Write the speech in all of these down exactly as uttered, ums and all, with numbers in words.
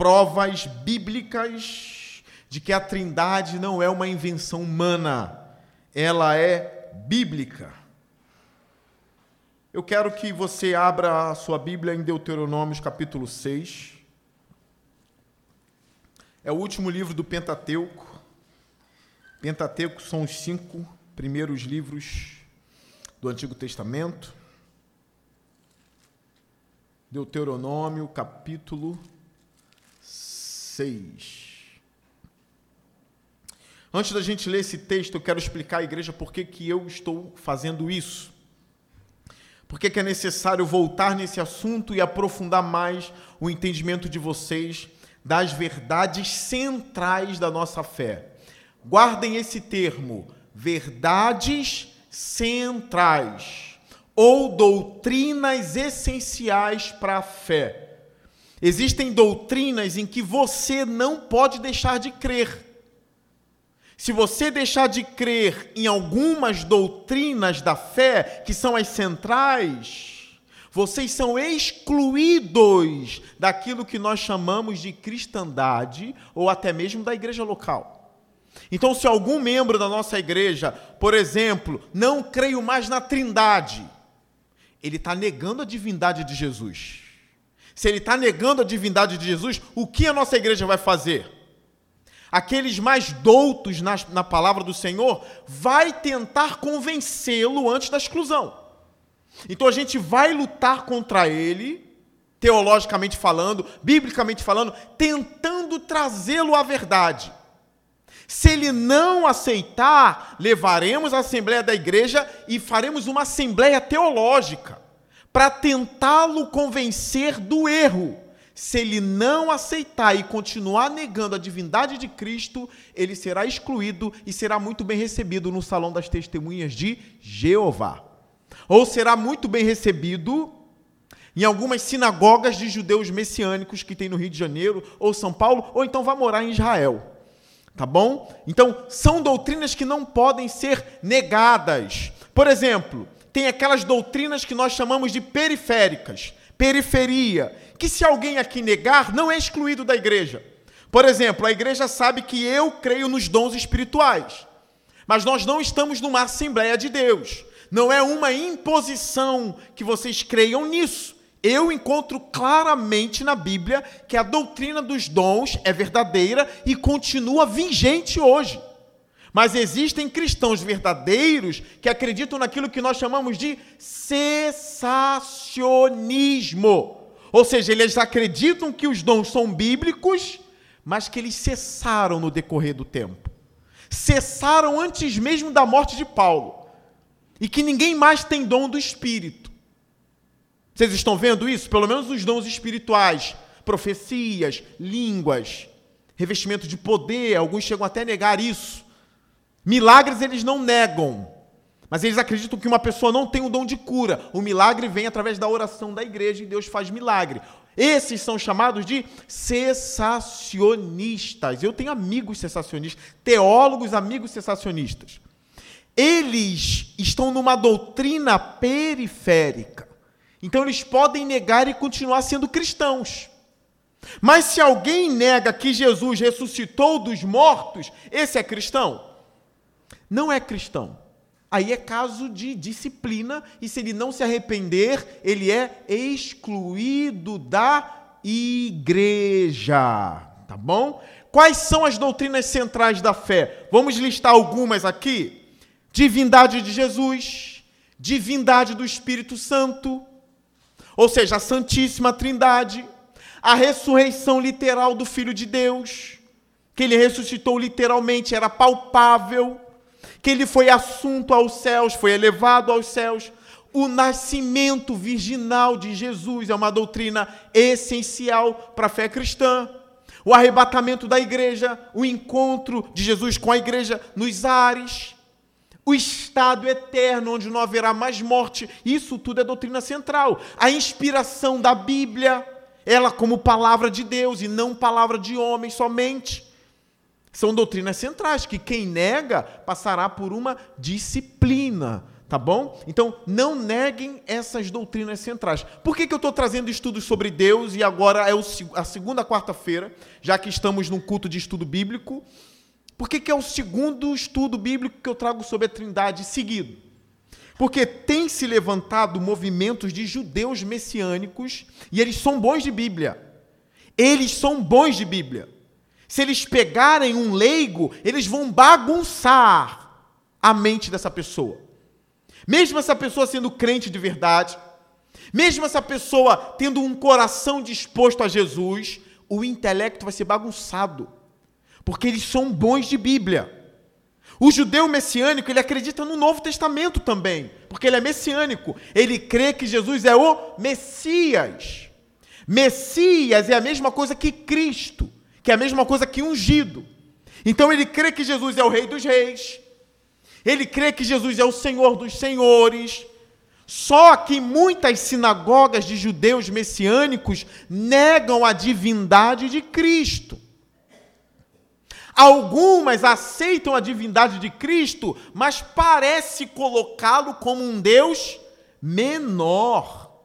provas bíblicas de que a Trindade não é uma invenção humana, ela é bíblica. Eu quero que você abra a sua Bíblia em Deuteronômio, capítulo seis. É o último livro do Pentateuco. Pentateuco são os cinco primeiros livros do Antigo Testamento. Deuteronômio, capítulo seis. Antes da gente ler esse texto, eu quero explicar à igreja por que que eu estou fazendo isso. Por que que é necessário voltar nesse assunto e aprofundar mais o entendimento de vocês das verdades centrais da nossa fé. Guardem esse termo, verdades centrais, ou doutrinas essenciais para a fé. Existem doutrinas em que você não pode deixar de crer. Se você deixar de crer em algumas doutrinas da fé, que são as centrais, vocês são excluídos daquilo que nós chamamos de cristandade ou até mesmo da igreja local. Então, se algum membro da nossa igreja, por exemplo, não creio mais na Trindade, ele está negando a divindade de Jesus. Se ele está negando a divindade de Jesus, o que a nossa igreja vai fazer? Aqueles mais doutos na, na palavra do Senhor, vai tentar convencê-lo antes da exclusão. Então a gente vai lutar contra ele, teologicamente falando, biblicamente falando, tentando trazê-lo à verdade. Se ele não aceitar, levaremos a assembleia da igreja e faremos uma assembleia teológica para tentá-lo convencer do erro. Se ele não aceitar e continuar negando a divindade de Cristo, ele será excluído e será muito bem recebido no Salão das Testemunhas de Jeová. Ou será muito bem recebido em algumas sinagogas de judeus messiânicos que tem no Rio de Janeiro ou São Paulo, ou então vai morar em Israel. Tá bom? Então, são doutrinas que não podem ser negadas. Por exemplo, tem aquelas doutrinas que nós chamamos de periféricas. Periferia, que se alguém aqui negar, não é excluído da igreja. Por exemplo, a igreja sabe que eu creio nos dons espirituais, mas nós não estamos numa Assembleia de Deus. Não é uma imposição que vocês creiam nisso. Eu encontro claramente na Bíblia que a doutrina dos dons é verdadeira e continua vigente hoje. Mas existem cristãos verdadeiros que acreditam naquilo que nós chamamos de cessacionismo. Ou seja, eles acreditam que os dons são bíblicos, mas que eles cessaram no decorrer do tempo. Cessaram antes mesmo da morte de Paulo. E que ninguém mais tem dom do Espírito. Vocês estão vendo isso? Pelo menos os dons espirituais, profecias, línguas, revestimento de poder, alguns chegam até a negar isso. Milagres eles não negam, mas eles acreditam que uma pessoa não tem o dom de cura. O milagre vem através da oração da igreja e Deus faz milagre. Esses são chamados de cessacionistas. Eu tenho amigos cessacionistas, teólogos amigos cessacionistas. Eles estão numa doutrina periférica. Então eles podem negar e continuar sendo cristãos. Mas se alguém nega que Jesus ressuscitou dos mortos, esse é cristão? Não é cristão. Aí é caso de disciplina, e se ele não se arrepender, ele é excluído da igreja. Tá bom? Quais são as doutrinas centrais da fé? Vamos listar algumas aqui. Divindade de Jesus, divindade do Espírito Santo, ou seja, a Santíssima Trindade, a ressurreição literal do Filho de Deus, que ele ressuscitou literalmente, era palpável, que ele foi assunto aos céus, foi elevado aos céus. O nascimento virginal de Jesus é uma doutrina essencial para a fé cristã. O arrebatamento da igreja, o encontro de Jesus com a igreja nos ares, o estado eterno onde não haverá mais morte, isso tudo é doutrina central. A inspiração da Bíblia, ela como palavra de Deus e não palavra de homem somente. São doutrinas centrais que quem nega passará por uma disciplina Tá bom? Então, não neguem essas doutrinas centrais. Por que que eu estou trazendo estudos sobre Deus e agora é o, a segunda quarta-feira, já que estamos num culto de estudo bíblico? Por que que é o segundo estudo bíblico que eu trago sobre a Trindade seguido? Porque tem se levantado movimentos de judeus messiânicos e eles são bons de Bíblia. Eles são bons de Bíblia. Se eles pegarem um leigo, eles vão bagunçar a mente dessa pessoa. Mesmo essa pessoa sendo crente de verdade, mesmo essa pessoa tendo um coração disposto a Jesus, o intelecto vai ser bagunçado, porque eles são bons de Bíblia. O judeu messiânico, ele acredita no Novo Testamento também, porque ele é messiânico. Ele crê que Jesus é o Messias. Messias é a mesma coisa que Cristo, que é a mesma coisa que ungido. Então ele crê que Jesus é o Rei dos Reis. Ele crê que Jesus é o Senhor dos senhores. Só que muitas sinagogas de judeus messiânicos negam a divindade de Cristo. Algumas aceitam a divindade de Cristo, mas parece colocá-lo como um Deus menor.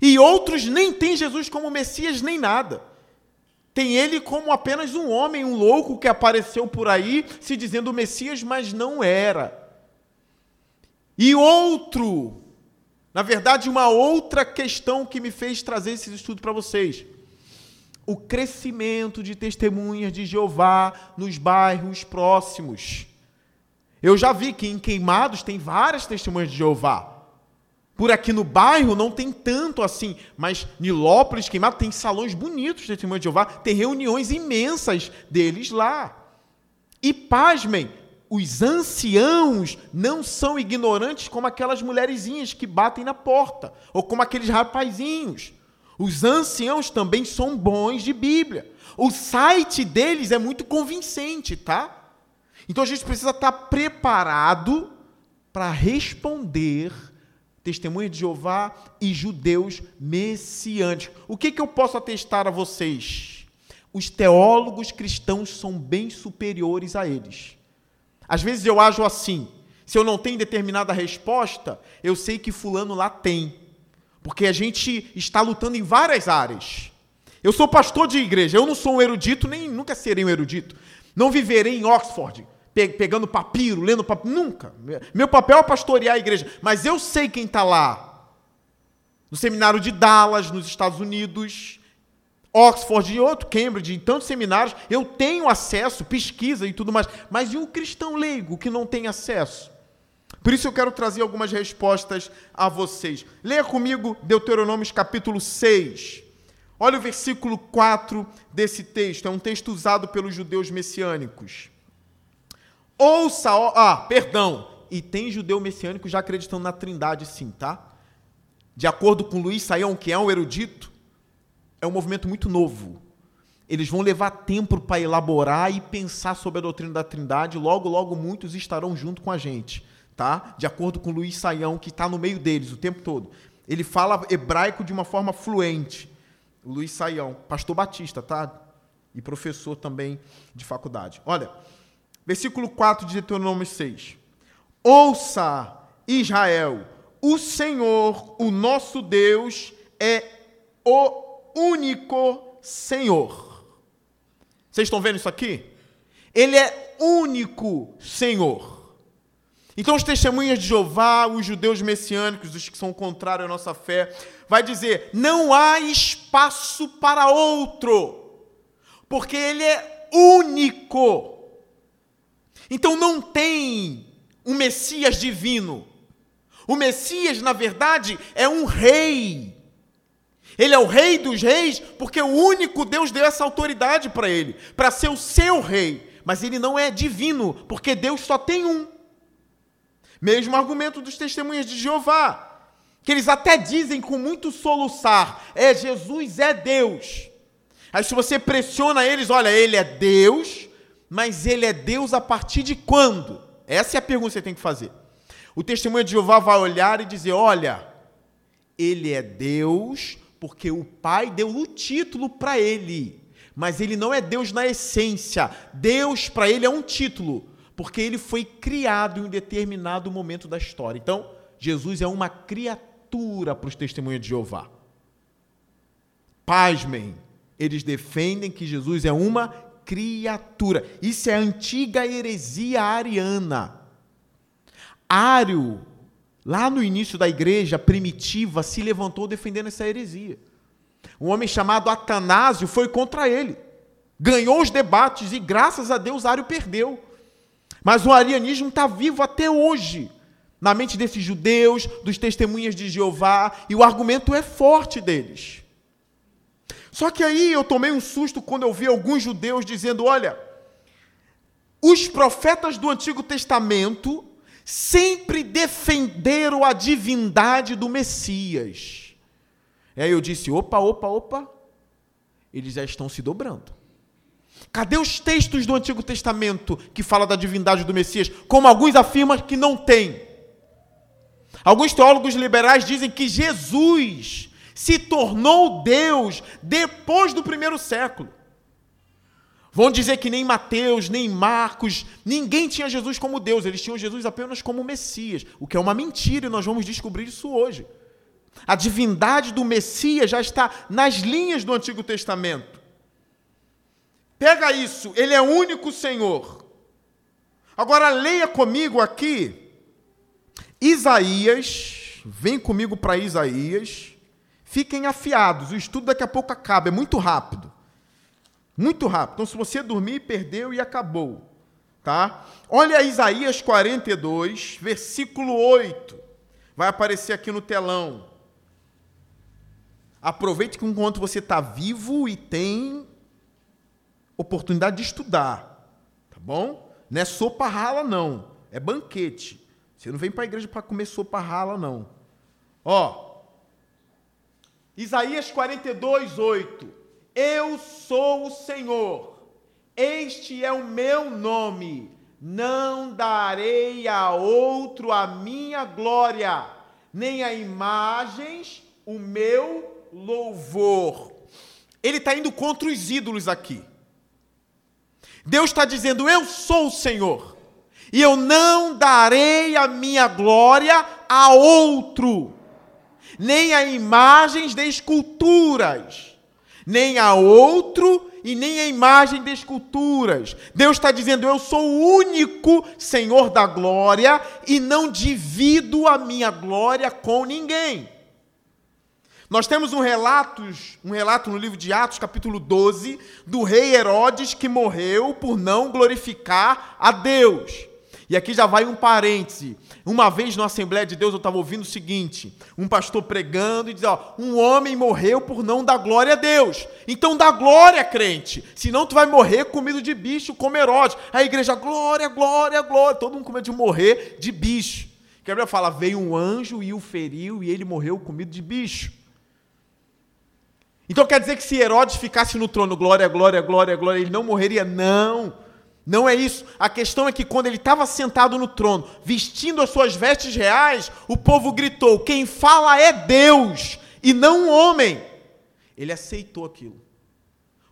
E outros nem têm Jesus como Messias nem nada. Tem ele como apenas um homem, um louco que apareceu por aí, se dizendo Messias, mas não era. E outro, na verdade, uma outra questão que me fez trazer esse estudo para vocês. O crescimento de testemunhas de Jeová nos bairros próximos. Eu já vi que em Queimados tem várias testemunhas de Jeová. Por aqui no bairro não tem tanto assim, mas Nilópolis, Queimado, tem salões bonitos de testemunho de Jeová, tem reuniões imensas deles lá. E pasmem, os anciãos não são ignorantes como aquelas mulherzinhas que batem na porta, ou como aqueles rapazinhos. Os anciãos também são bons de Bíblia. O site deles é muito convincente, tá? Então a gente precisa estar preparado para responder Testemunha de Jeová e judeus messiânicos. O que que eu posso atestar a vocês? Os teólogos cristãos são bem superiores a eles. Às vezes eu ajo assim, se eu não tenho determinada resposta, eu sei que fulano lá tem, porque a gente está lutando em várias áreas. Eu sou pastor de igreja, eu não sou um erudito, nem nunca serei um erudito. Não viverei em Oxford, pegando papiro, lendo papiro, nunca. Meu papel é pastorear a igreja, mas eu sei quem está lá, no seminário de Dallas, nos Estados Unidos, Oxford e outro, Cambridge, em tantos seminários, eu tenho acesso, pesquisa e tudo mais, mas e um cristão leigo que não tem acesso? Por isso eu quero trazer algumas respostas a vocês. Leia comigo Deuteronômio capítulo seis, olha o versículo quatro desse texto, é um texto usado pelos judeus messiânicos. Ouça, ah, perdão, e tem judeu messiânico já acreditando na Trindade sim, tá? De acordo com Luiz Saião, que é um erudito, é um movimento muito novo. Eles vão levar tempo para elaborar e pensar sobre a doutrina da Trindade, logo, logo muitos estarão junto com a gente, tá? De acordo com Luiz Saião, que está no meio deles o tempo todo. Ele fala hebraico de uma forma fluente. Luiz Saião, pastor batista, tá? E professor também de faculdade. Olha, versículo quatro de Deuteronômio seis. Ouça, Israel, o Senhor, o nosso Deus, é o único Senhor. Vocês estão vendo isso aqui? Ele é único Senhor. Então, os testemunhas de Jeová, os judeus messiânicos, os que são contrários à nossa fé, vai dizer, não há espaço para outro, porque ele é único. Então não tem um Messias divino. O Messias, na verdade, é um rei. Ele é o rei dos reis, porque o único Deus deu essa autoridade para ele, para ser o seu rei. Mas ele não é divino, porque Deus só tem um. Mesmo argumento dos testemunhas de Jeová, que eles até dizem com muito soluçar, é Jesus é Deus. Aí se você pressiona eles, olha, ele é Deus... Mas ele é Deus a partir de quando? Essa é a pergunta que você tem que fazer. O testemunho de Jeová vai olhar e dizer, olha, ele é Deus porque o Pai deu o título para ele, mas ele não é Deus na essência. Deus para ele é um título, porque ele foi criado em um determinado momento da história. Então, Jesus é uma criatura para os testemunhos de Jeová. Pasmem, eles defendem que Jesus é uma criatura. Isso é a antiga heresia ariana. Ário, lá no início da igreja primitiva, se levantou defendendo essa heresia. Um homem chamado Atanásio foi contra ele. Ganhou os debates e, graças a Deus, Ário perdeu. Mas o arianismo está vivo até hoje, na mente desses judeus, dos testemunhas de Jeová, e o argumento é forte deles. Só que aí eu tomei um susto quando eu vi alguns judeus dizendo, olha, os profetas do Antigo Testamento sempre defenderam a divindade do Messias. E aí eu disse, opa, opa, opa, eles já estão se dobrando. Cadê os textos do Antigo Testamento que falam da divindade do Messias? Como alguns afirmam que não tem. Alguns teólogos liberais dizem que Jesus se tornou Deus depois do primeiro século. Vão dizer que nem Mateus, nem Marcos, ninguém tinha Jesus como Deus. Eles tinham Jesus apenas como Messias, o que é uma mentira, e nós vamos descobrir isso hoje. A divindade do Messias já está nas linhas do Antigo Testamento. Pega isso, ele é o único Senhor. Agora leia comigo aqui, Isaías, vem comigo para Isaías, fiquem afiados, o estudo daqui a pouco acaba, é muito rápido, muito rápido, então se você dormir, perdeu e acabou, tá? Olha Isaías quarenta e dois, versículo oito, vai aparecer aqui no telão, aproveite que enquanto você está vivo e tem oportunidade de estudar, tá bom? Não é sopa rala, não. É banquete. Você não vem para a igreja para comer sopa rala, não. Ó, Isaías quarenta e dois, oito. Eu sou o Senhor, este é o meu nome, não darei a outro a minha glória, nem a imagens o meu louvor. Ele está indo contra os ídolos aqui. Deus está dizendo, eu sou o Senhor, e eu não darei a minha glória a outro, nem a imagens de esculturas, nem a outro e nem a imagem de esculturas. Deus está dizendo, eu sou o único Senhor da glória e não divido a minha glória com ninguém. Nós temos um relato, um relato no livro de Atos, capítulo doze, do rei Herodes, que morreu por não glorificar a Deus. E aqui já vai um parêntese. Uma vez na Assembleia de Deus eu estava ouvindo o seguinte, um pastor pregando e dizendo, ó, um homem morreu por não dar glória a Deus. Então dá glória, crente, senão tu vai morrer comido de bicho como Herodes. A igreja, glória, glória, glória, todo mundo com medo de morrer de bicho. Que a Bíblia fala, veio um anjo e o feriu e ele morreu comido de bicho. Então quer dizer que se Herodes ficasse no trono, glória, glória, glória, glória, ele não morreria? Não, não é isso. A questão é que quando ele estava sentado no trono, vestindo as suas vestes reais, o povo gritou, quem fala é Deus e não um homem. Ele aceitou aquilo.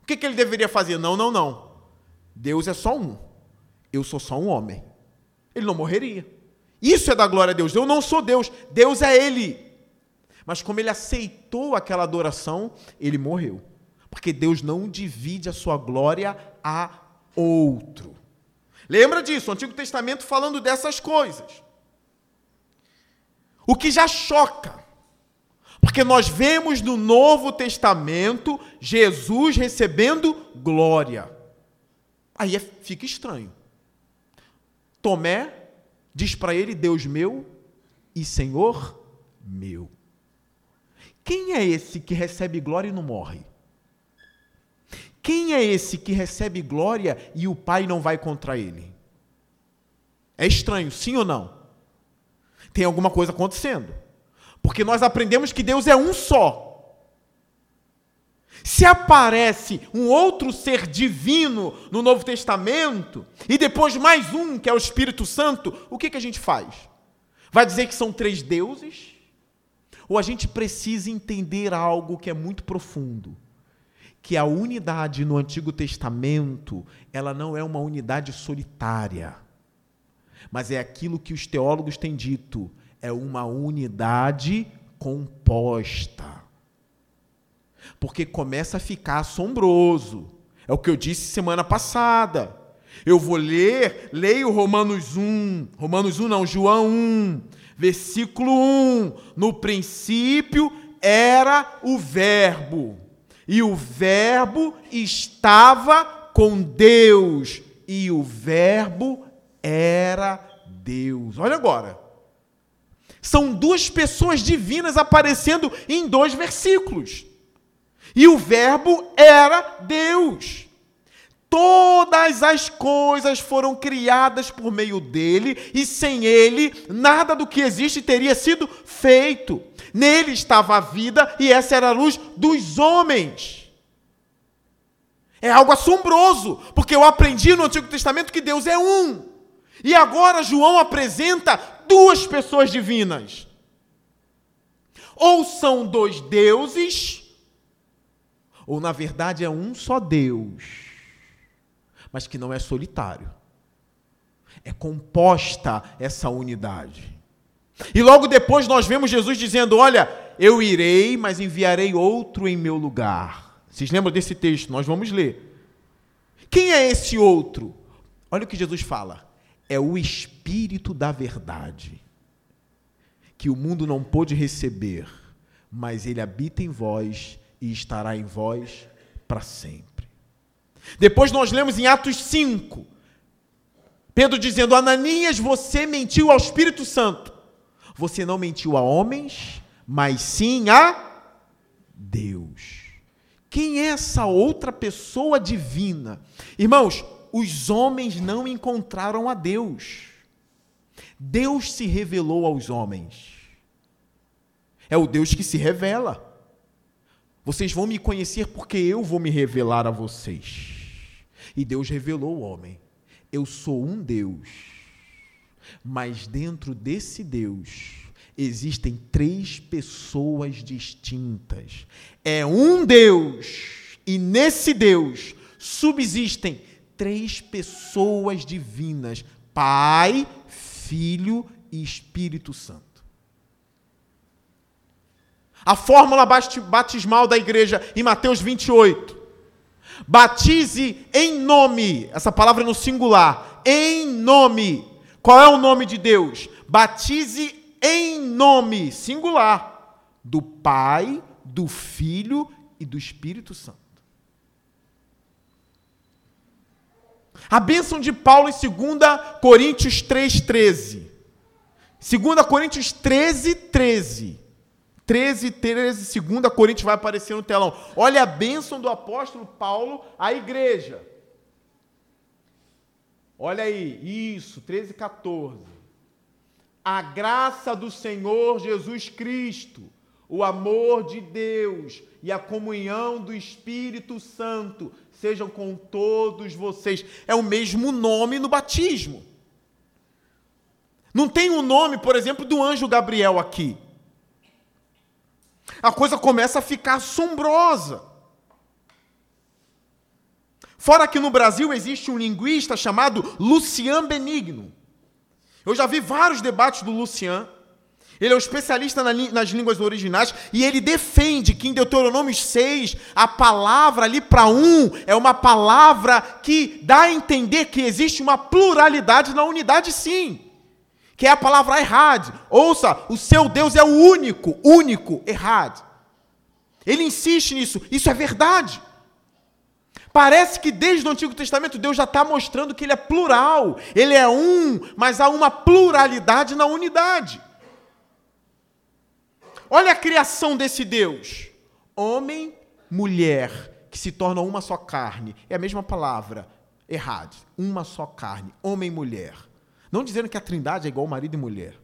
O que, que ele deveria fazer? Não, não, não. Deus é só um. Eu sou só um homem. Ele não morreria. Isso é dar glória a Deus. Eu não sou Deus. Deus é Ele. Mas como ele aceitou aquela adoração, ele morreu. Porque Deus não divide a sua glória a outro. Lembra disso, o Antigo Testamento falando dessas coisas. O que já choca, porque nós vemos no Novo Testamento Jesus recebendo glória. Aí fica estranho. Tomé diz para ele, Deus meu e Senhor meu. Quem é esse que recebe glória e não morre? Quem é esse que recebe glória e o Pai não vai contra ele? É estranho, sim ou não? Tem alguma coisa acontecendo. Porque nós aprendemos que Deus é um só. Se aparece um outro ser divino no Novo Testamento, e depois mais um, que é o Espírito Santo, o que, que a gente faz? Vai dizer que são três deuses? Ou a gente precisa entender algo que é muito profundo, que a unidade no Antigo Testamento, ela não é uma unidade solitária, mas é aquilo que os teólogos têm dito, é uma unidade composta. Porque começa a ficar assombroso. É o que eu disse semana passada. Eu vou ler, leio Romanos um, Romanos um não, João um, versículo um. No princípio era o Verbo, e o Verbo estava com Deus, e o Verbo era Deus. Olha agora. São duas pessoas divinas aparecendo em dois versículos. E o Verbo era Deus. Todas as coisas foram criadas por meio dele, e sem ele, nada do que existe teria sido feito. Nele estava a vida, e essa era a luz dos homens. É algo assombroso, porque eu aprendi no Antigo Testamento que Deus é um. E agora João apresenta duas pessoas divinas. Ou são dois deuses, ou, na verdade, é um só Deus, mas que não é solitário. É composta essa unidade. E logo depois nós vemos Jesus dizendo, olha, eu irei, mas enviarei outro em meu lugar. Vocês lembram desse texto? Nós vamos ler. Quem é esse outro? Olha o que Jesus fala. É o Espírito da Verdade, que o mundo não pôde receber, mas ele habita em vós, e estará em vós para sempre. Depois nós lemos em Atos cinco, Pedro dizendo, Ananias, você mentiu ao Espírito Santo. Você não mentiu a homens, mas sim a Deus. Quem é essa outra pessoa divina? Irmãos, os homens não encontraram a Deus. Deus se revelou aos homens. É o Deus que se revela. Vocês vão me conhecer porque eu vou me revelar a vocês. E Deus revelou o homem. Eu sou um Deus, mas dentro desse Deus existem três pessoas distintas. É um Deus, e nesse Deus subsistem três pessoas divinas: Pai, Filho e Espírito Santo. A fórmula batismal da igreja em Mateus vinte e oito. Batize em nome, essa palavra no singular, em nome. Qual é o nome de Deus? Batize em nome, singular, do Pai, do Filho e do Espírito Santo. A bênção de Paulo em segunda Coríntios três, treze. segunda Coríntios treze, treze. treze, treze, segunda Coríntios vai aparecer no telão. Olha a bênção do apóstolo Paulo à igreja. Olha aí, isso, treze, catorze. A graça do Senhor Jesus Cristo, o amor de Deus e a comunhão do Espírito Santo sejam com todos vocês. É o mesmo nome no batismo. Não tem o nome, por exemplo, do anjo Gabriel aqui. A coisa começa a ficar assombrosa. Fora que no Brasil existe um linguista chamado Luciano Benigno. Eu já vi vários debates do Luciano. Ele é um especialista nas línguas originais e ele defende que em Deuteronômio seis, a palavra ali para um é uma palavra que dá a entender que existe uma pluralidade na unidade, sim. Que é a palavra errad. Ouça, o seu Deus é o único, único, errad. Ele insiste nisso, isso é verdade. Parece que desde o Antigo Testamento Deus já está mostrando que ele é plural, ele é um, mas há uma pluralidade na unidade. Olha a criação desse Deus. Homem, mulher, que se torna uma só carne. É a mesma palavra, errad, uma só carne, homem e mulher. Não dizendo que a Trindade é igual marido e mulher.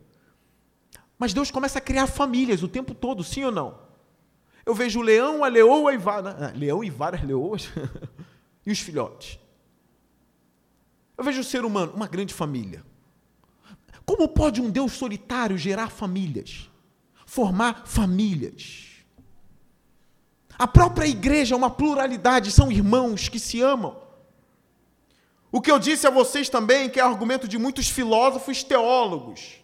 Mas Deus começa a criar famílias o tempo todo, sim ou não? Eu vejo o leão, a leoa e várias... Leão e várias leoas. E os filhotes. Eu vejo o ser humano, uma grande família. Como pode um Deus solitário gerar famílias? Formar famílias? A própria igreja é uma pluralidade, são irmãos que se amam. O que eu disse a vocês também, que é argumento de muitos filósofos teólogos.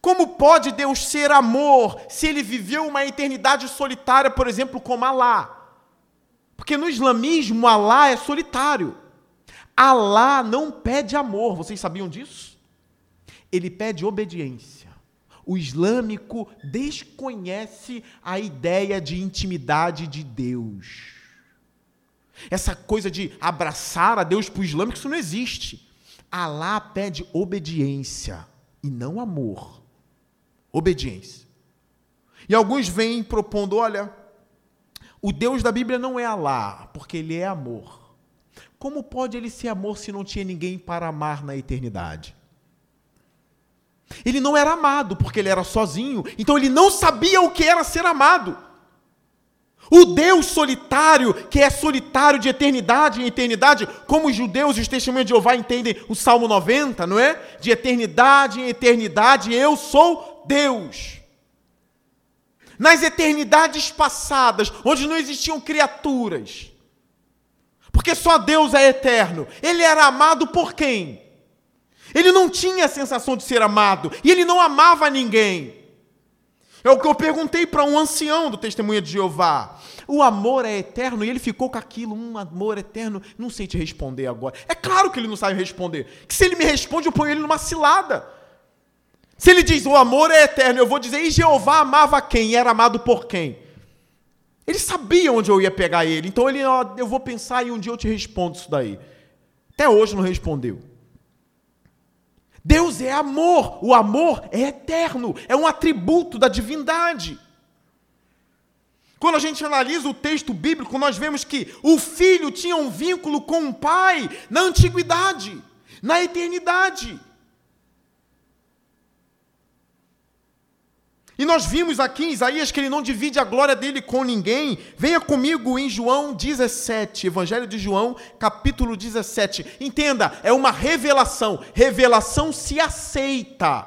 Como pode Deus ser amor se ele viveu uma eternidade solitária, por exemplo, como Alá? Porque no islamismo, Alá é solitário. Alá não pede amor, vocês sabiam disso? Ele pede obediência. O islâmico desconhece a ideia de intimidade de Deus. Essa coisa de abraçar a Deus para o islâmico, isso não existe. Alá pede obediência e não amor. Obediência. E alguns vêm propondo, olha, o Deus da Bíblia não é Alá, porque ele é amor. Como pode ele ser amor se não tinha ninguém para amar na eternidade? Ele não era amado, porque ele era sozinho, então ele não sabia o que era ser amado. O Deus solitário, que é solitário de eternidade em eternidade, como os judeus e os testemunhos de Jeová entendem o Salmo noventa, não é? De eternidade em eternidade, eu sou Deus. Nas eternidades passadas, onde não existiam criaturas, porque só Deus é eterno, ele era amado por quem? Ele não tinha a sensação de ser amado, e ele não amava ninguém. É o que eu perguntei para um ancião do Testemunha de Jeová. O amor é eterno, e ele ficou com aquilo, um amor eterno, não sei te responder agora. É claro que ele não sabe responder, que se ele me responde, eu ponho ele numa cilada. Se ele diz, o amor é eterno, eu vou dizer, e Jeová amava quem? E era amado por quem? Ele sabia onde eu ia pegar ele, então ele, ó, eu vou pensar e um dia eu te respondo isso daí. Até hoje não respondeu. Deus é amor, o amor é eterno, é um atributo da divindade. Quando a gente analisa o texto bíblico, nós vemos que o filho tinha um vínculo com o pai na antiguidade, na eternidade. E nós vimos aqui em Isaías que ele não divide a glória dele com ninguém. Venha comigo em João dezessete, Evangelho de João, capítulo dezessete. Entenda, é uma revelação. Revelação se aceita.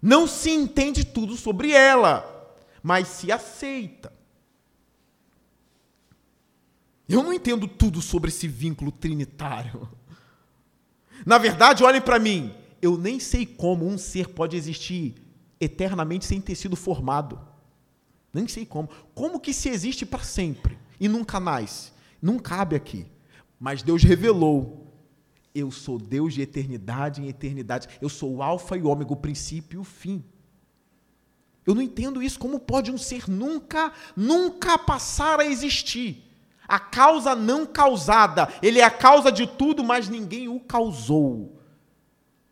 Não se entende tudo sobre ela, mas se aceita. Eu não entendo tudo sobre esse vínculo trinitário. Na verdade, olhem para mim, eu nem sei como um ser pode existir eternamente sem ter sido formado. Nem sei como. Como que se existe para sempre e nunca nasce? Não cabe aqui. Mas Deus revelou. Eu sou Deus de eternidade em eternidade. Eu sou o alfa e o ômega, o princípio e o fim. Eu não entendo isso. Como pode um ser nunca, nunca passar a existir? A causa não causada. Ele é a causa de tudo, mas ninguém o causou.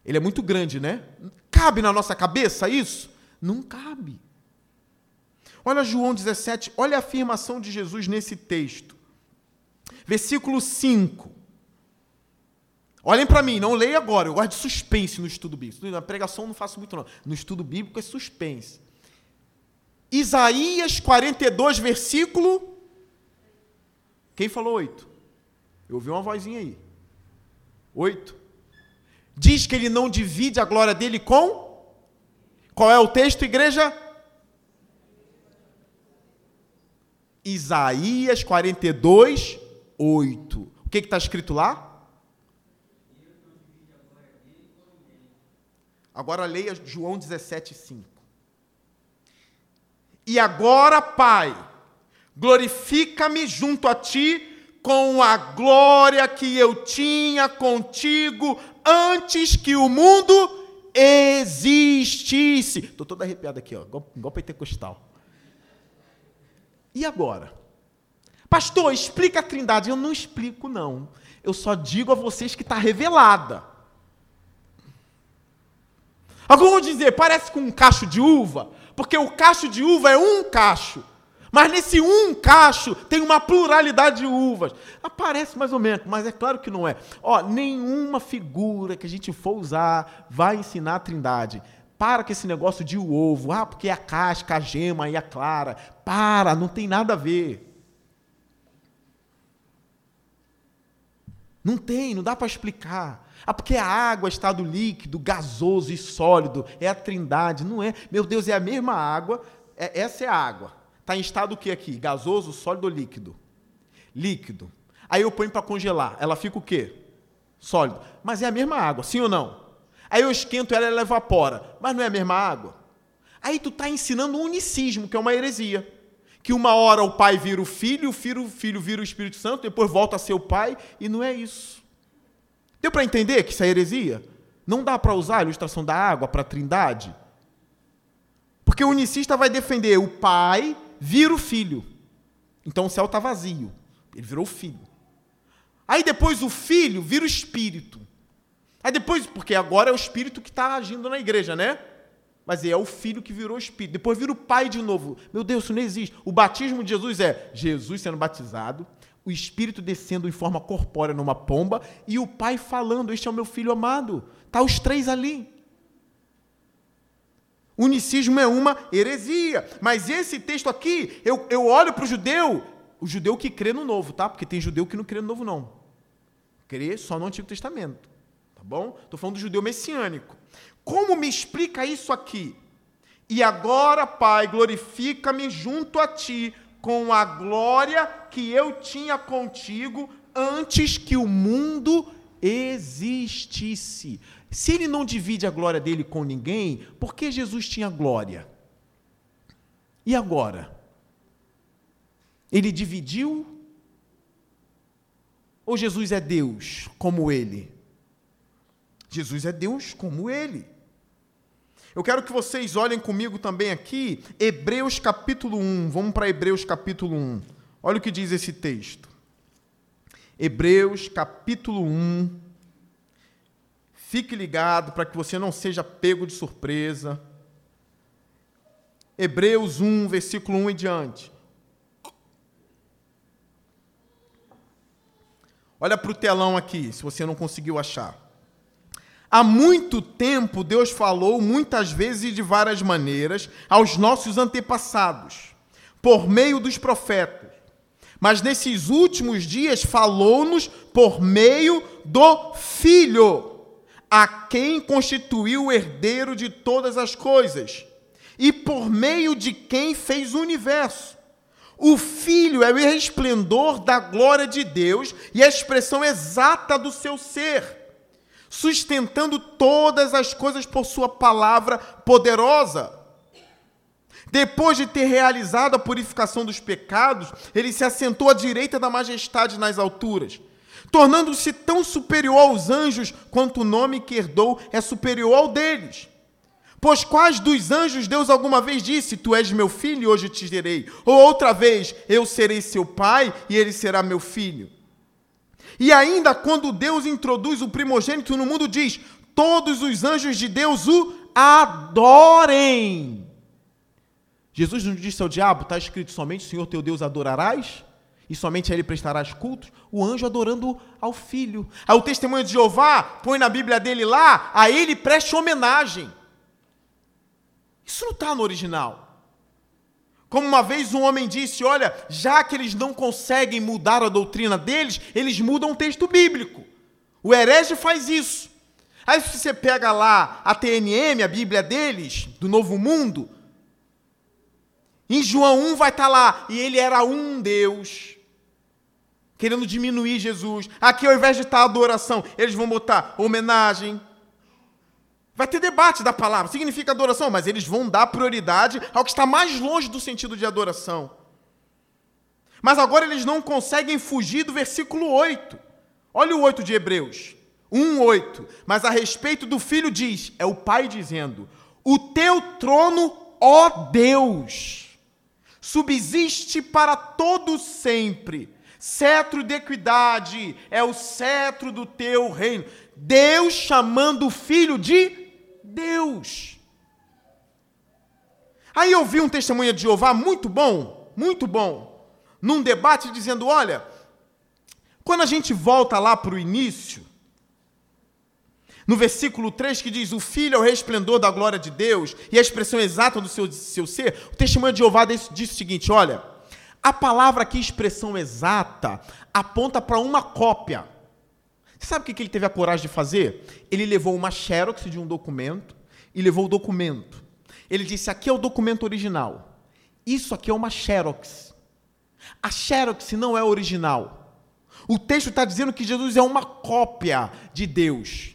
Ele é muito grande, né? Cabe na nossa cabeça isso? Não cabe. Olha João dezessete, olha a afirmação de Jesus nesse texto. Versículo cinco. Olhem para mim, não leia agora, eu gosto de suspense no estudo bíblico. Na pregação não faço muito não, no estudo bíblico é suspense. Isaías quarenta e dois, versículo... Quem falou oito? Eu ouvi uma vozinha aí. oito. Diz que ele não divide a glória dele com? Qual é o texto, igreja? Isaías quarenta e dois, oito. O que está escrito lá? Agora leia João dezessete, cinco. E agora, Pai, glorifica-me junto a ti com a glória que eu tinha contigo antes que o mundo existisse. Estou todo arrepiado aqui, ó, igual pentecostal. E agora? Pastor, explica a Trindade. Eu não explico, não. Eu só digo a vocês que está revelada. Alguns vão dizer, parece com um cacho de uva, porque o cacho de uva é um cacho. Mas nesse um cacho tem uma pluralidade de uvas. Aparece mais ou menos, mas é claro que não é. Ó, nenhuma figura que a gente for usar vai ensinar a Trindade. Para com esse negócio de o ovo. Ah, porque é a casca, a gema e a clara. Para, não tem nada a ver. Não tem, não dá para explicar. Ah, porque a água, estado líquido, gasoso e sólido, é a Trindade. Não é. Meu Deus, é a mesma água. É, essa é a água. Está em estado o que aqui? Gasoso, sólido ou líquido? Líquido. Aí eu ponho para congelar. Ela fica o quê? sólido, mas é a mesma água, sim ou não? Aí eu esquento ela, ela evapora, mas não é a mesma água? Aí tu está ensinando um unicismo, que é uma heresia, que uma hora o Pai vira o Filho, o Filho, o Filho vira o Espírito Santo, depois volta a ser o Pai, e não é isso. Deu para entender que isso é heresia? Não dá para usar a ilustração da água para a Trindade? Porque o unicista vai defender o Pai vira o Filho. Então o céu está vazio, ele virou o Filho. Aí depois o Filho vira o Espírito. Aí depois, porque agora é o Espírito que está agindo na igreja, né? Mas é o Filho que virou o Espírito. Depois vira o Pai de novo. Meu Deus, isso não existe. O batismo de Jesus é Jesus sendo batizado, o Espírito descendo em forma corpórea numa pomba e o Pai falando, este é o meu Filho amado. Está os três ali. Unicismo é uma heresia. Mas esse texto aqui, eu, eu olho para o judeu, o judeu que crê no Novo, tá? Porque tem judeu que não crê no Novo, não. Crê só no Antigo Testamento. Tá bom? Estou falando do judeu messiânico. Como me explica isso aqui? E agora, Pai, glorifica-me junto a ti com a glória que eu tinha contigo antes que o mundo existisse. Se ele não divide a glória dele com ninguém, por que Jesus tinha glória? E agora? Ele dividiu? Ou Jesus é Deus como ele? Jesus é Deus como ele. Eu quero que vocês olhem comigo também aqui, Hebreus capítulo um. Vamos para Hebreus capítulo um. Olha o que diz esse texto. Hebreus capítulo um. Fique ligado para que você não seja pego de surpresa. Hebreus um, versículo um e diante. Olha para o telão aqui, se você não conseguiu achar. Há muito tempo, Deus falou, muitas vezes e de várias maneiras, aos nossos antepassados, por meio dos profetas. Mas nesses últimos dias, falou-nos por meio do Filho, a quem constituiu o herdeiro de todas as coisas, e por meio de quem fez o universo. O Filho é o resplendor da glória de Deus e a expressão exata do seu ser, sustentando todas as coisas por sua palavra poderosa. Depois de ter realizado a purificação dos pecados, ele se assentou à direita da majestade nas alturas, tornando-se tão superior aos anjos quanto o nome que herdou é superior ao deles. Pois quais dos anjos Deus alguma vez disse, tu és meu filho e hoje te gerei? Ou outra vez, eu serei seu pai e ele será meu filho? E ainda quando Deus introduz o primogênito no mundo, diz, todos os anjos de Deus o adorem. Jesus não disse ao diabo, está escrito, somente o Senhor teu Deus adorarás, e somente a ele prestarás cultos, o anjo adorando ao Filho. Aí o testemunho de Jeová, põe na Bíblia dele lá, a ele preste homenagem. Isso não está no original. Como uma vez um homem disse, olha, já que eles não conseguem mudar a doutrina deles, eles mudam o texto bíblico. O herege faz isso. Aí se você pega lá a T N M, a Bíblia deles, do Novo Mundo, em João um vai estar lá, e ele era um Deus, querendo diminuir Jesus. Aqui ao invés de estar adoração, eles vão botar homenagem. Vai ter debate da palavra, significa adoração, mas eles vão dar prioridade ao que está mais longe do sentido de adoração. Mas agora eles não conseguem fugir do versículo oito. Olha o oito de Hebreus, um, oito. Mas a respeito do Filho diz, é o Pai dizendo, o teu trono, ó Deus, subsiste para todo sempre. Cetro de equidade é o cetro do teu reino. Deus chamando o Filho de Deus. Aí eu vi um testemunho de Jeová muito bom, muito bom, num debate dizendo, olha, quando a gente volta lá para o início, no versículo três que diz, o Filho é o resplendor da glória de Deus e a expressão exata do seu, seu ser, o testemunho de Jeová disse, disse o seguinte, olha, a palavra aqui, expressão exata, aponta para uma cópia. Você sabe o que ele teve a coragem de fazer? Ele levou uma xerox de um documento e levou o documento. Ele disse, aqui é o documento original. Isso aqui é uma xerox. A xerox não é original. O texto está dizendo que Jesus é uma cópia de Deus.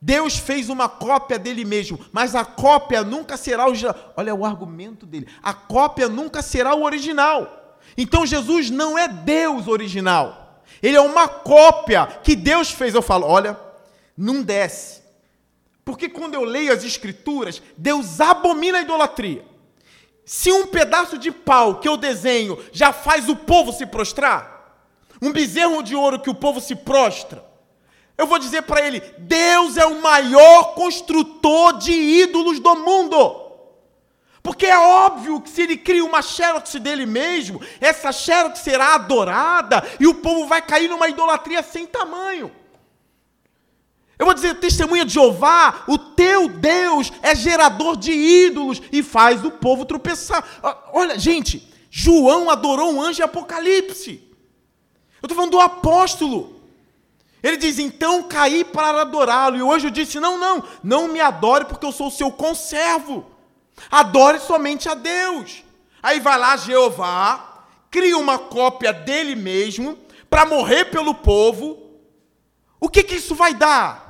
Deus fez uma cópia dele mesmo, mas a cópia nunca será o... Olha o argumento dele. A cópia nunca será o original. Então, Jesus não é Deus original. Ele é uma cópia que Deus fez. Eu falo, olha, não desce. Porque quando eu leio as Escrituras, Deus abomina a idolatria. Se um pedaço de pau que eu desenho já faz o povo se prostrar, um bezerro de ouro que o povo se prostra, eu vou dizer para ele, Deus é o maior construtor de ídolos do mundo. Porque é óbvio que se ele cria uma xerox dele mesmo, essa xerox será adorada e o povo vai cair numa idolatria sem tamanho. Eu vou dizer, testemunha de Jeová, o teu Deus é gerador de ídolos e faz o povo tropeçar. Olha, gente, João adorou um anjo em Apocalipse. Eu estou falando do apóstolo. Ele diz, então caí para adorá-lo. E o anjo disse, não, não, não me adore porque eu sou o seu conservo. Adore somente a Deus. Aí vai lá Jeová, cria uma cópia dele mesmo para morrer pelo povo. O que que isso vai dar?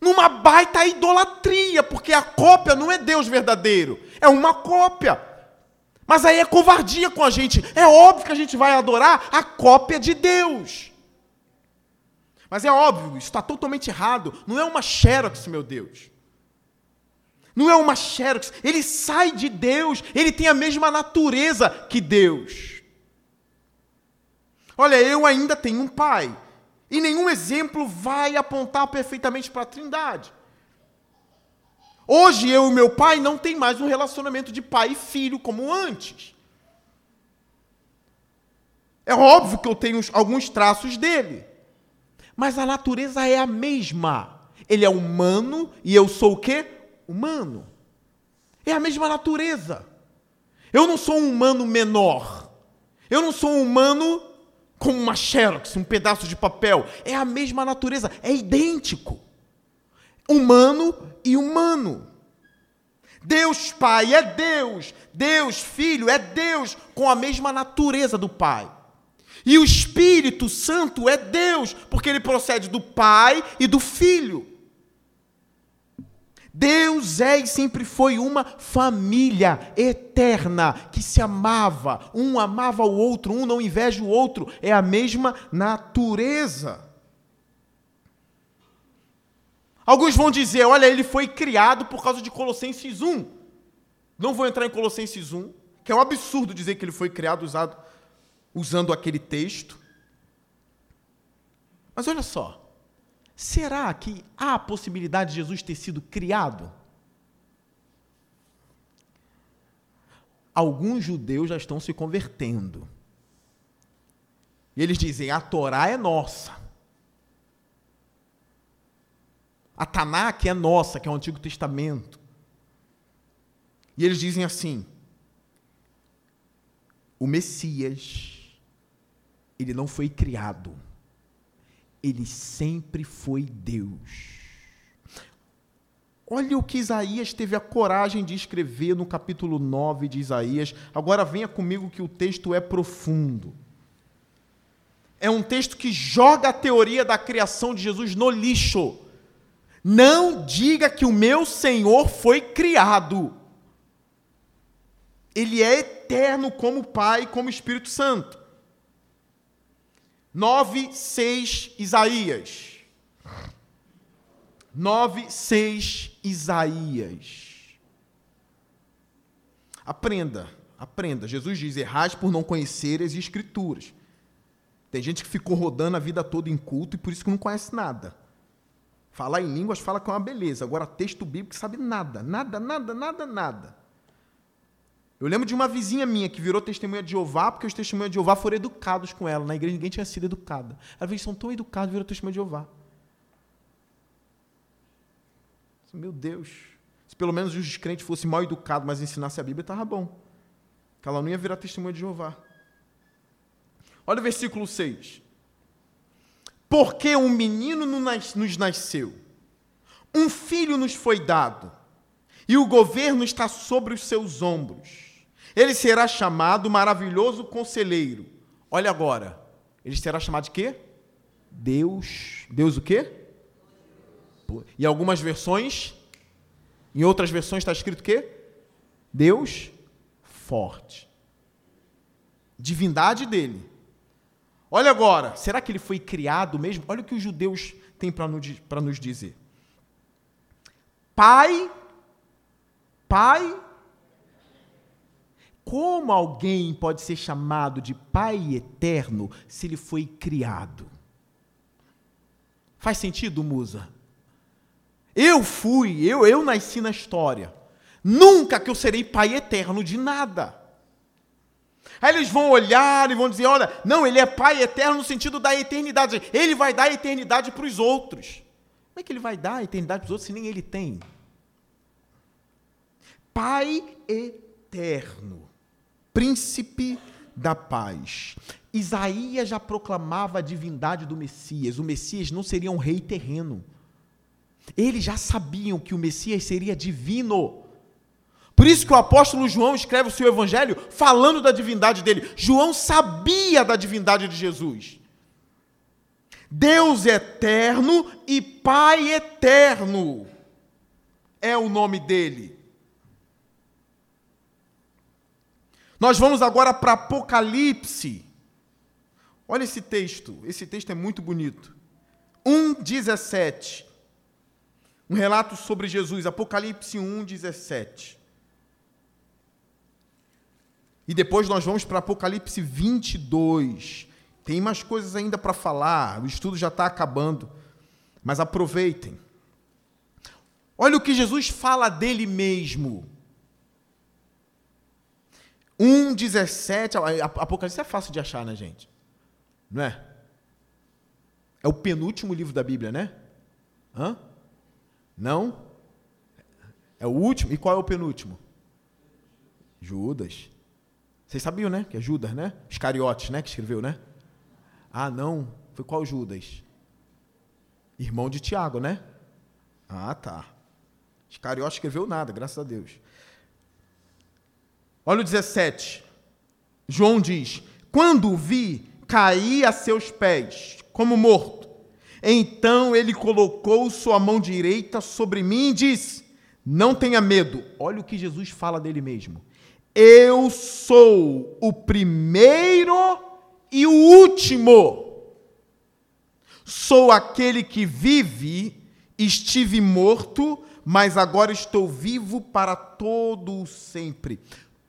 Numa baita idolatria, porque a cópia não é Deus verdadeiro, é uma cópia. Mas aí é covardia com a gente. É óbvio que a gente vai adorar a cópia de Deus. Mas é óbvio, isso está totalmente errado. Não é uma xerox, meu Deus. Não é uma xerox. Ele sai de Deus, ele tem a mesma natureza que Deus. Olha, eu ainda tenho um pai. E nenhum exemplo vai apontar perfeitamente para a Trindade. Hoje, eu e meu pai não tem mais um relacionamento de pai e filho como antes. É óbvio que eu tenho alguns traços dele. Mas a natureza é a mesma. Ele é humano e eu sou o quê? Humano. É a mesma natureza. Eu não sou um humano menor. Eu não sou um humano como uma xerox, um pedaço de papel. É a mesma natureza, é idêntico. Humano e humano. Deus Pai é Deus. Deus Filho é Deus com a mesma natureza do Pai. E o Espírito Santo é Deus, porque ele procede do Pai e do Filho. Deus é e sempre foi uma família eterna, que se amava. Um amava o outro, um não inveja o outro. É a mesma natureza. Alguns vão dizer, olha, ele foi criado por causa de Colossenses um. Não vou entrar em Colossenses um, que é um absurdo dizer que ele foi criado usado usando aquele texto. Mas olha só, será que há a possibilidade de Jesus ter sido criado? Alguns judeus já estão se convertendo. E eles dizem, a Torá é nossa. A Tanakh é nossa, que é o Antigo Testamento. E eles dizem assim, o Messias... ele não foi criado. Ele sempre foi Deus. Olha o que Isaías teve a coragem de escrever no capítulo nove de Isaías. Agora venha comigo que o texto é profundo. É um texto que joga a teoria da criação de Jesus no lixo. Não diga que o meu Senhor foi criado. Ele é eterno como Pai, como Espírito Santo. nove, seis, Isaías. nove, seis, Isaías. Aprenda, aprenda. Jesus diz, errais por não conhecer as Escrituras. Tem gente que ficou rodando a vida toda em culto e por isso que não conhece nada. Falar em línguas fala que é uma beleza. Agora, texto bíblico sabe nada, nada, nada, nada, nada. Eu lembro de uma vizinha minha que virou testemunha de Jeová, porque os testemunhas de Jeová foram educados com ela. Na igreja ninguém tinha sido educado. Ela veio, são tão educados, virou testemunha de Jeová. Meu Deus. Se pelo menos os crentes fossem mal educados, mas ensinassem a Bíblia, estava bom. Porque ela não ia virar testemunha de Jeová. Olha o versículo seis. Porque um menino nos nasceu, um filho nos foi dado, e o governo está sobre os seus ombros. Ele será chamado maravilhoso conselheiro. Olha agora, ele será chamado de quê? Deus, Deus o quê? Em algumas versões, em outras versões está escrito o quê? Deus forte. Divindade dele. Olha agora, será que ele foi criado mesmo? Olha o que os judeus têm para nos dizer. Pai, Pai, como alguém pode ser chamado de Pai eterno se ele foi criado? Faz sentido, Musa? Eu fui, eu, eu nasci na história. Nunca que eu serei Pai eterno de nada. Aí eles vão olhar e vão dizer, olha, não, ele é Pai eterno no sentido da eternidade. Ele vai dar a eternidade para os outros. Como é que ele vai dar a eternidade para os outros se nem ele tem? Pai eterno, príncipe da paz. Isaías já proclamava a divindade do Messias. O Messias não seria um rei terreno. Eles já sabiam que o Messias seria divino. Por isso que o apóstolo João escreve o seu evangelho falando da divindade dele. João sabia da divindade de Jesus. Deus eterno e Pai eterno é o nome dele. Nós vamos agora para Apocalipse. Olha esse texto. Esse texto é muito bonito. um, dezessete. Um relato sobre Jesus. Apocalipse um, dezessete. E depois nós vamos para Apocalipse vinte e dois. Tem mais coisas ainda para falar. O estudo já está acabando. Mas aproveitem. Olha o que Jesus fala dele mesmo. um, dezessete. Apocalipse é fácil de achar, né, gente? Não é? É o penúltimo livro da Bíblia, né? Hã? Não? É o último? E qual é o penúltimo? Judas. Vocês sabiam, né? Que é Judas, né? Iscariotes, né? Que escreveu, né? Ah, não. Foi qual Judas? Irmão de Tiago, né? Ah, tá. Iscariotes escreveu nada, graças a Deus. Olha o dezessete. João diz, quando o vi, caí a seus pés, como morto. Então ele colocou sua mão direita sobre mim e disse, não tenha medo. Olha o que Jesus fala dele mesmo. Eu sou o primeiro e o último. Sou aquele que vive, estive morto, mas agora estou vivo para todo o sempre.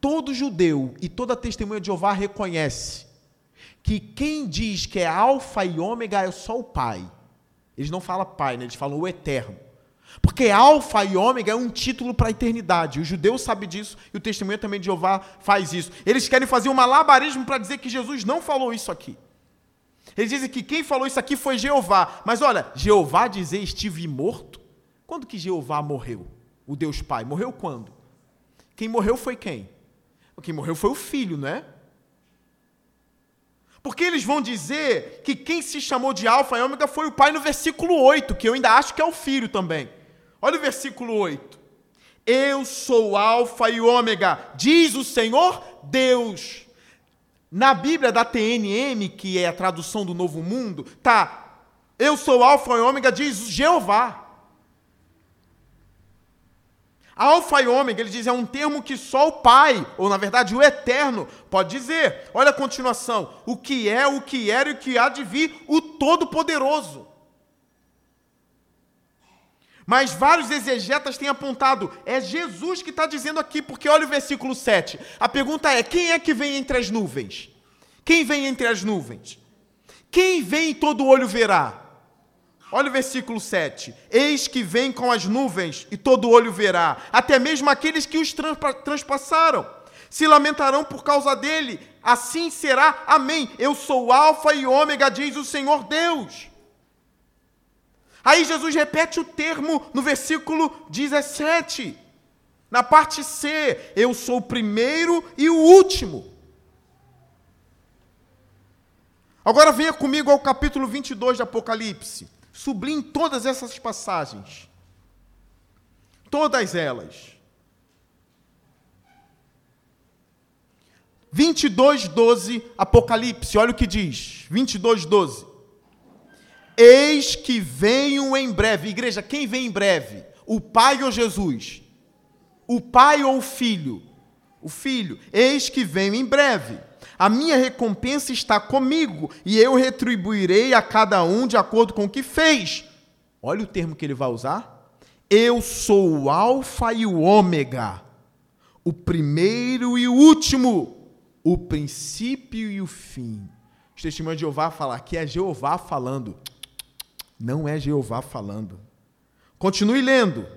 Todo judeu e toda testemunha de Jeová reconhece que quem diz que é alfa e ômega é só o Pai. Eles não falam Pai, né? Eles falam o Eterno. Porque alfa e ômega é um título para a eternidade. O judeu sabe disso e o testemunho também de Jeová faz isso. Eles querem fazer um malabarismo para dizer que Jesus não falou isso aqui. Eles dizem que quem falou isso aqui foi Jeová. Mas olha, Jeová dizer estive morto? Quando que Jeová morreu? O Deus Pai morreu quando? Quem morreu foi quem? Quem morreu foi o Filho, não é? Porque eles vão dizer que quem se chamou de alfa e ômega foi o Pai no versículo oito, que eu ainda acho que é o Filho também. Olha o versículo oito. Eu sou alfa e ômega, diz o Senhor Deus. Na Bíblia da T N M, que é a tradução do Novo Mundo, tá, eu sou alfa e ômega, diz Jeová. Alfa e ômega, ele diz, é um termo que só o Pai, ou na verdade o Eterno, pode dizer. Olha a continuação. O que é, o que era e o que há de vir, o Todo-Poderoso. Mas vários exegetas têm apontado, é Jesus que está dizendo aqui, porque olha o versículo sete. A pergunta é, quem é que vem entre as nuvens? Quem vem entre as nuvens? Quem vem todo olho verá? Olha o versículo sete. Eis que vem com as nuvens, e todo olho verá, até mesmo aqueles que os transpassaram. Se lamentarão por causa dele. Assim será. Amém. Eu sou alfa e ômega, diz o Senhor Deus. Aí Jesus repete o termo no versículo dezessete. Na parte C. Eu sou o primeiro e o último. Agora venha comigo ao capítulo vinte e dois de Apocalipse. Sublinhe todas essas passagens. Todas elas. vinte e dois, doze, Apocalipse. Olha o que diz. vinte e dois, doze. Eis que venho em breve. Igreja, quem vem em breve? O Pai ou Jesus? O Pai ou o Filho? O Filho. Eis que venho em breve. A minha recompensa está comigo, e eu retribuirei a cada um de acordo com o que fez. Olha o termo que ele vai usar. Eu sou o Alfa e o Ômega, o primeiro e o último, o princípio e o fim. Os testemunhos de Jeová falam que é Jeová falando. Não é Jeová falando. Continue lendo.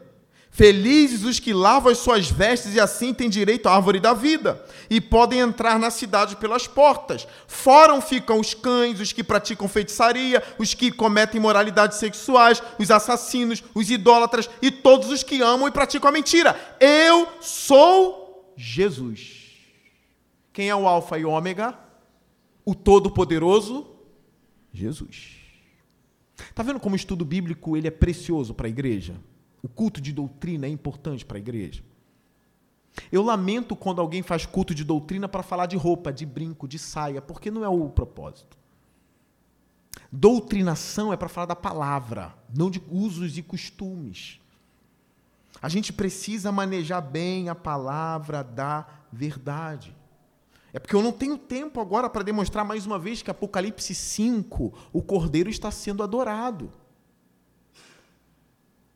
Felizes os que lavam as suas vestes e assim têm direito à árvore da vida e podem entrar na cidade pelas portas. Fora ficam os cães, os que praticam feitiçaria, os que cometem imoralidades sexuais, os assassinos, os idólatras e todos os que amam e praticam a mentira. Eu sou Jesus. Quem é o Alfa e o Ômega? O Todo-Poderoso? Jesus. Está vendo como o estudo bíblico ele é precioso para a igreja? O culto de doutrina é importante para a igreja. Eu lamento quando alguém faz culto de doutrina para falar de roupa, de brinco, de saia, porque não é o propósito. Doutrinação é para falar da palavra, não de usos e costumes. A gente precisa manejar bem a palavra da verdade. É porque eu não tenho tempo agora para demonstrar mais uma vez que Apocalipse cinco, o Cordeiro está sendo adorado.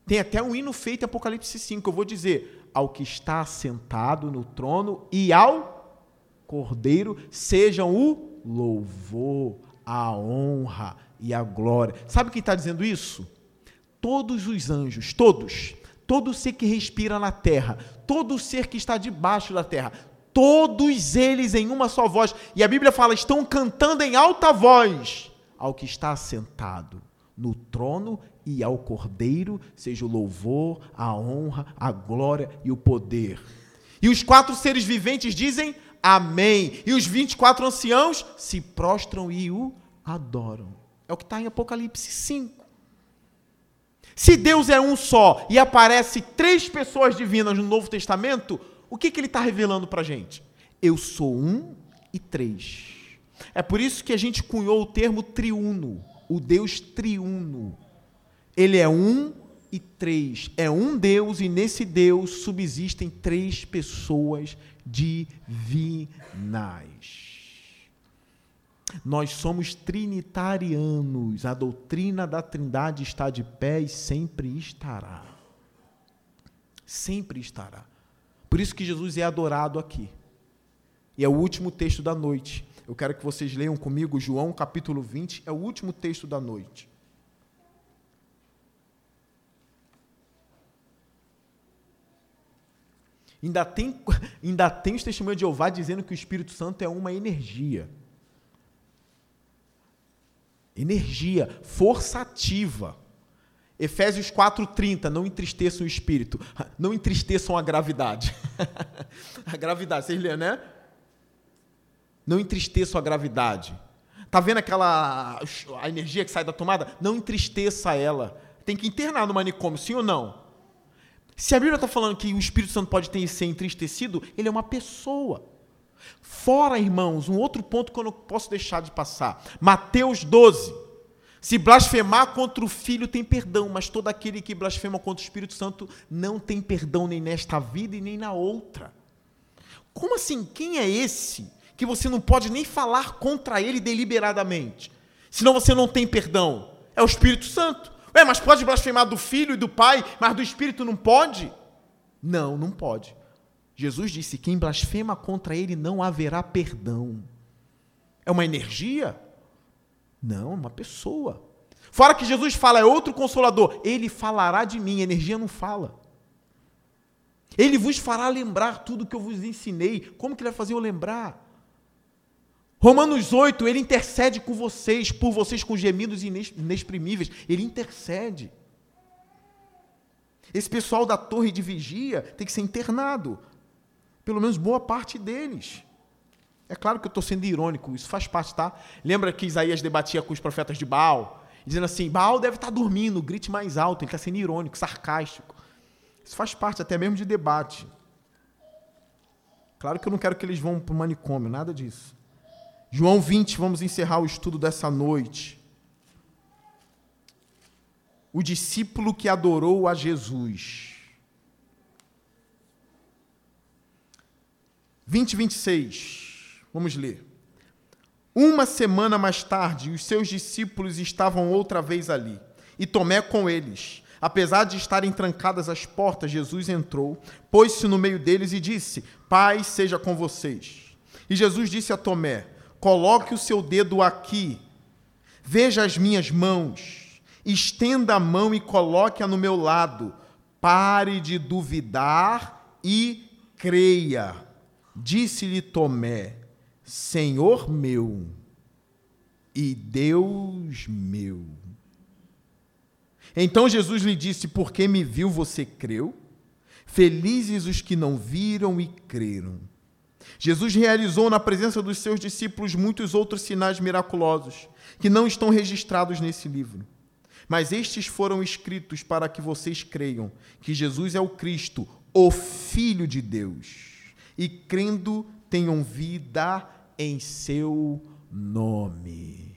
Tem até um hino feito em Apocalipse cinco, eu vou dizer, ao que está sentado no trono e ao Cordeiro sejam o louvor, a honra e a glória. Sabe quem está dizendo isso? Todos os anjos, todos, todo ser que respira na terra, todo ser que está debaixo da terra, todos eles em uma só voz. E a Bíblia fala, estão cantando em alta voz ao que está sentado no trono e ao Cordeiro, seja o louvor, a honra, a glória e o poder. E os quatro seres viventes dizem amém. E os vinte e quatro anciãos se prostram e o adoram. É o que está em Apocalipse cinco. Se Deus é um só e aparece três pessoas divinas no Novo Testamento, o que, que ele está revelando para a gente? Eu sou um e três. É por isso que a gente cunhou o termo triuno, o Deus triuno. Ele é um e três. É um Deus e nesse Deus subsistem três pessoas divinais. Nós somos trinitarianos. A doutrina da Trindade está de pé e sempre estará. Sempre estará. Por isso que Jesus é adorado aqui. E é o último texto da noite. Eu quero que vocês leiam comigo João capítulo vinte. É o último texto da noite. Ainda tem, ainda tem os testemunhos de Jeová dizendo que o Espírito Santo é uma energia. Energia, força ativa. Efésios quatro, trinta, não entristeçam o Espírito, não entristeçam a gravidade. A gravidade, vocês lêem, né? Não entristeçam a gravidade. Está vendo aquela a energia que sai da tomada? Não entristeça ela. Tem que internar no manicômio, sim ou não? Se a Bíblia está falando que o Espírito Santo pode ter, ser entristecido, ele é uma pessoa. Fora, irmãos, um outro ponto que eu não posso deixar de passar. Mateus doze. Se blasfemar contra o Filho tem perdão, mas todo aquele que blasfema contra o Espírito Santo não tem perdão nem nesta vida e nem na outra. Como assim? Quem é esse que você não pode nem falar contra ele deliberadamente? Senão você não tem perdão. É o Espírito Santo. É, mas pode blasfemar do Filho e do Pai, mas do Espírito não pode? Não, não pode. Jesus disse, quem blasfema contra ele não haverá perdão. É uma energia? Não, é uma pessoa. Fora que Jesus fala, é outro consolador. Ele falará de mim, a energia não fala. Ele vos fará lembrar tudo que eu vos ensinei. Como que ele vai fazer eu lembrar? Romanos oito, ele intercede com vocês, por vocês com gemidos inexprimíveis. Ele intercede. Esse pessoal da torre de vigia tem que ser internado. Pelo menos boa parte deles. É claro que eu estou sendo irônico, isso faz parte, tá? Lembra que Isaías debatia com os profetas de Baal? Dizendo assim, Baal deve estar dormindo, grite mais alto. Ele está sendo irônico, sarcástico. Isso faz parte até mesmo de debate. Claro que eu não quero que eles vão para o manicômio, nada disso. João vinte, vamos encerrar o estudo dessa noite. o discípulo que adorou a Jesus. vinte, vinte e seis, vamos ler. Uma semana mais tarde, os seus discípulos estavam outra vez ali, e Tomé com eles. Apesar de estarem trancadas as portas, Jesus entrou, pôs-se no meio deles e disse: Paz seja com vocês. E Jesus disse a Tomé: Coloque o seu dedo aqui, veja as minhas mãos, estenda a mão e coloque-a no meu lado, pare de duvidar e creia. Disse-lhe Tomé: Senhor meu e Deus meu. Então Jesus lhe disse: Porque me viu, você creu? Felizes os que não viram e creram. Jesus realizou na presença dos seus discípulos muitos outros sinais miraculosos que não estão registrados nesse livro. Mas estes foram escritos para que vocês creiam que Jesus é o Cristo, o Filho de Deus, e crendo tenham vida em seu nome.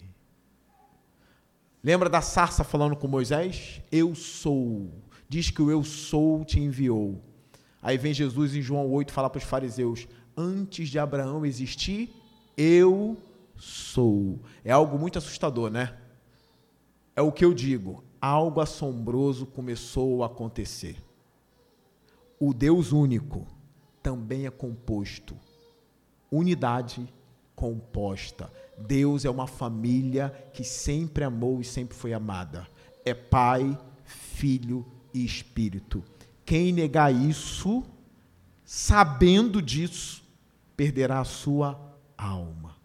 Lembra da sarça falando com Moisés? Eu sou. Diz que o eu sou te enviou. Aí vem Jesus em João oito falar para os fariseus: Antes de Abraão existir, eu sou. É algo muito assustador, né? É o que eu digo. Algo assombroso começou a acontecer. O Deus único também é composto. Unidade composta. Deus é uma família que sempre amou e sempre foi amada. É Pai, Filho e Espírito. Quem negar isso, sabendo disso, perderá a sua alma.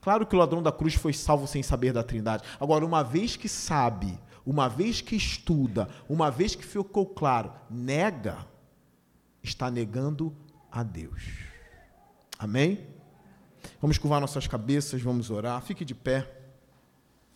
Claro que o ladrão da cruz foi salvo sem saber da Trindade. Agora, uma vez que sabe, uma vez que estuda, uma vez que ficou claro, nega, está negando a Deus. Amém? Vamos curvar nossas cabeças, vamos orar. Fique de pé.